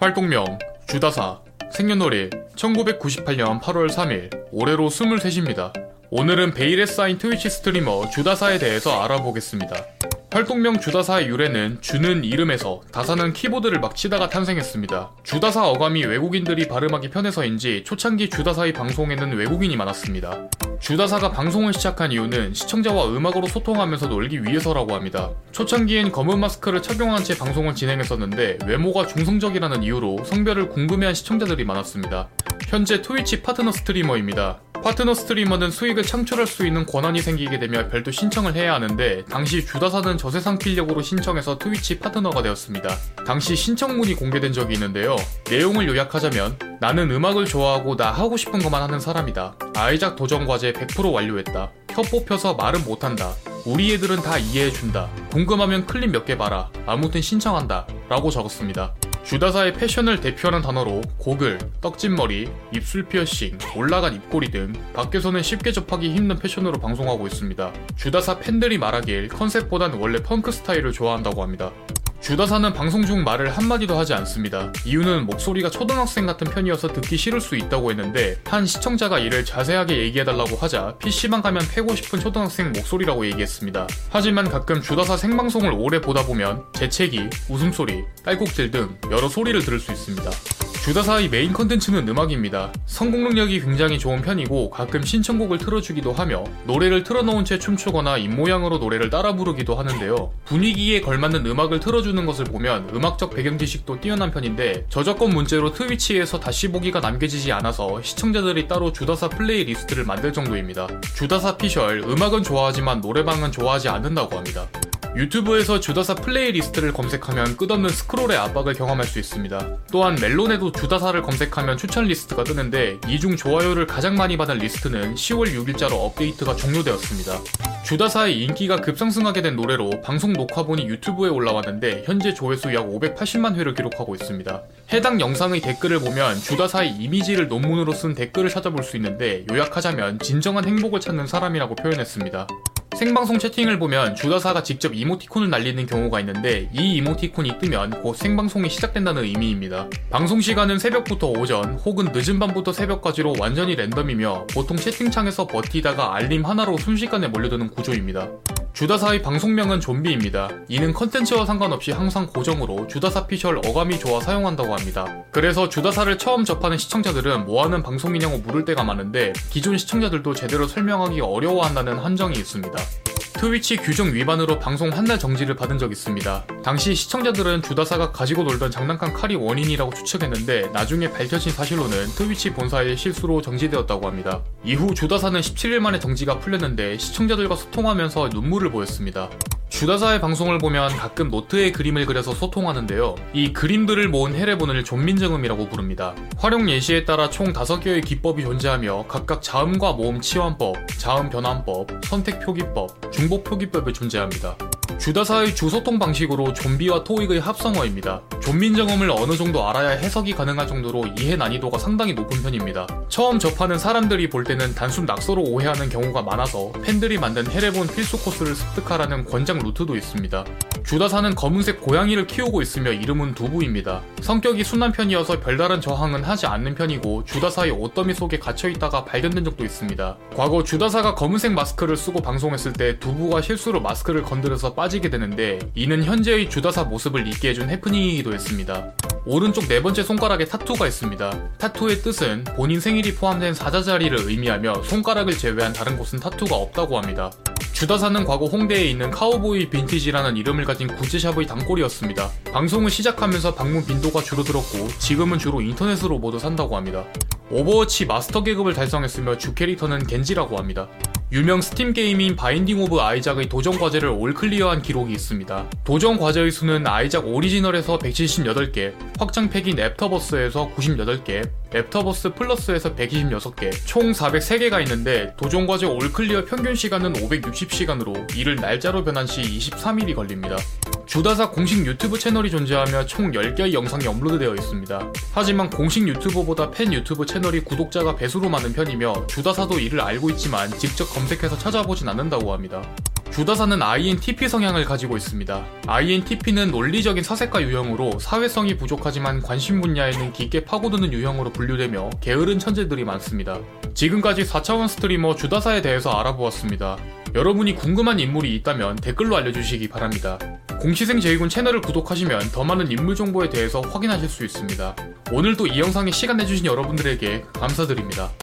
활동명 주다사, 생년월일 1998년 8월 3일, 올해로 23입니다. 오늘은 베일에 쌓인 트위치 스트리머 주다사에 대해서 알아보겠습니다. 활동명 주다사의 유래는 주는 이름에서 다사는 키보드를 막 치다가 탄생했습니다. 주다사 어감이 외국인들이 발음하기 편해서인지 초창기 주다사의 방송에는 외국인이 많았습니다. 주다사가 방송을 시작한 이유는 시청자와 음악으로 소통하면서 놀기 위해서라고 합니다. 초창기엔 검은 마스크를 착용한 채 방송을 진행했었는데 외모가 중성적이라는 이유로 성별을 궁금해한 시청자들이 많았습니다. 현재 트위치 파트너 스트리머입니다. 파트너 스트리머는 수익을 창출할 수 있는 권한이 생기게 되며 별도 신청을 해야 하는데 당시 주다사는 저세상 필력으로 신청해서 트위치 파트너가 되었습니다. 당시 신청문이 공개된 적이 있는데요. 내용을 요약하자면 나는 음악을 좋아하고 나 하고 싶은 것만 하는 사람이다. 아이작 도전과제 100% 완료했다. 혀 뽑혀서 말은 못한다. 우리 애들은 다 이해해준다. 궁금하면 클립 몇 개 봐라. 아무튼 신청한다. 라고 적었습니다. 주다사의 패션을 대표하는 단어로 고글, 떡진머리, 입술 피어싱, 올라간 입꼬리 등 밖에서는 쉽게 접하기 힘든 패션으로 방송하고 있습니다. 주다사 팬들이 말하길 컨셉보단 원래 펑크 스타일을 좋아한다고 합니다. 주다사는 방송 중 말을 한마디도 하지 않습니다. 이유는 목소리가 초등학생 같은 편이어서 듣기 싫을 수 있다고 했는데 한 시청자가 이를 자세하게 얘기해달라고 하자 PC방 가면 패고 싶은 초등학생 목소리라고 얘기했습니다. 하지만 가끔 주다사 생방송을 오래 보다 보면 재채기, 웃음소리, 딸꾹질 등 여러 소리를 들을 수 있습니다. 주다사의 메인 컨텐츠는 음악입니다. 성공 능력이 굉장히 좋은 편이고 가끔 신청곡을 틀어주기도 하며 노래를 틀어놓은 채 춤추거나 입모양으로 노래를 따라 부르기도 하는데요. 분위기에 걸맞는 음악을 틀어주는 것을 보면 음악적 배경 지식도 뛰어난 편인데 저작권 문제로 트위치에서 다시 보기가 남겨지지 않아서 시청자들이 따로 주다사 플레이리스트를 만들 정도입니다. 주다사 피셜, 음악은 좋아하지만 노래방은 좋아하지 않는다고 합니다. 유튜브에서 주다사 플레이리스트를 검색하면 끝없는 스크롤의 압박을 경험할 수 있습니다. 또한 멜론에도 주다사를 검색하면 추천 리스트가 뜨는데 이 중 좋아요를 가장 많이 받은 리스트는 10월 6일자로 업데이트가 종료되었습니다. 주다사의 인기가 급상승하게 된 노래로 방송 녹화본이 유튜브에 올라왔는데 현재 조회수 약 580만 회를 기록하고 있습니다. 해당 영상의 댓글을 보면 주다사의 이미지를 논문으로 쓴 댓글을 찾아볼 수 있는데 요약하자면 진정한 행복을 찾는 사람이라고 표현했습니다. 생방송 채팅을 보면 주다사가 직접 이모티콘을 날리는 경우가 있는데 이 이모티콘이 뜨면 곧 생방송이 시작된다는 의미입니다. 방송 시간은 새벽부터 오전 혹은 늦은 밤부터 새벽까지로 완전히 랜덤이며 보통 채팅창에서 버티다가 알림 하나로 순식간에 몰려드는 구조입니다. 주다사의 방송명은 좀비입니다. 이는 컨텐츠와 상관없이 항상 고정으로 주다사 피셜 어감이 좋아 사용한다고 합니다. 그래서 주다사를 처음 접하는 시청자들은 뭐하는 방송이냐고 물을 때가 많은데 기존 시청자들도 제대로 설명하기 어려워한다는 한정이 있습니다. 트위치 규정 위반으로 방송 한 달 정지를 받은 적이 있습니다. 당시 시청자들은 주다사가 가지고 놀던 장난감 칼이 원인이라고 추측했는데 나중에 밝혀진 사실로는 트위치 본사의 실수로 정지되었다고 합니다. 이후 주다사는 17일 만에 정지가 풀렸는데 시청자들과 소통하면서 눈물을 보였습니다. 주다사의 방송을 보면 가끔 노트에 그림을 그려서 소통하는데요. 이 그림들을 모은 해례본을 존민정음이라고 부릅니다. 활용 예시에 따라 총 5개의 기법이 존재하며 각각 자음과 모음 치환법, 자음 변환법, 선택 표기법, 중복 표기법이 존재합니다. 주다사의 주소통 방식으로 좀비와 토익의 합성어입니다. 존민정음을 어느 정도 알아야 해석이 가능할 정도로 이해 난이도가 상당히 높은 편입니다. 처음 접하는 사람들이 볼 때는 단순 낙서로 오해하는 경우가 많아서 팬들이 만든 해례본 필수 코스를 습득하라는 권장 루트도 있습니다. 주다사는 검은색 고양이를 키우고 있으며 이름은 두부입니다. 성격이 순한 편이어서 별다른 저항은 하지 않는 편이고 주다사의 옷더미 속에 갇혀있다가 발견된 적도 있습니다. 과거 주다사가 검은색 마스크를 쓰고 방송했을 때 두부가 실수로 마스크를 건드려서 빠지게 되는데 이는 현재의 주다사 모습을 잊게 해준 해프닝이기도 했습니다. 오른쪽 네 번째 손가락에 타투가 있습니다. 타투의 뜻은 본인 생일이 포함된 사자자리를 의미하며 손가락을 제외한 다른 곳은 타투가 없다고 합니다. 주다사는 과거 홍대에 있는 카우보이 빈티지라는 이름을 가진 굿즈샵의 단골이었습니다. 방송을 시작하면서 방문 빈도가 줄어들었고 지금은 주로 인터넷으로 모두 산다고 합니다. 오버워치 마스터 계급을 달성했으며 주 캐릭터는 겐지라고 합니다. 유명 스팀 게임인 바인딩 오브 아이작의 도전 과제를 올 클리어한 기록이 있습니다. 도전 과제의 수는 아이작 오리지널에서 178개, 확장팩인 애프터버스에서 98개, 애프터버스 플러스에서 126개, 총 403개가 있는데 도전 과제 올 클리어 평균 시간은 560시간으로 이를 날짜로 변환 시 23일이 걸립니다. 주다사 공식 유튜브 채널이 존재하며 총 10개의 영상이 업로드되어 있습니다. 하지만 공식 유튜버보다 팬 유튜브 채널이 구독자가 배수로 많은 편이며 주다사도 이를 알고 있지만 직접 검색해서 찾아보진 않는다고 합니다. 주다사는 INTP 성향을 가지고 있습니다. INTP는 논리적인 사색가 유형으로 사회성이 부족하지만 관심 분야에는 깊게 파고드는 유형으로 분류되며 게으른 천재들이 많습니다. 지금까지 4차원 스트리머 주다사에 대해서 알아보았습니다. 여러분이 궁금한 인물이 있다면 댓글로 알려주시기 바랍니다. 공시생 제이군 채널을 구독하시면 더 많은 인물 정보에 대해서 확인하실 수 있습니다. 오늘도 이 영상에 시간 내주신 여러분들에게 감사드립니다.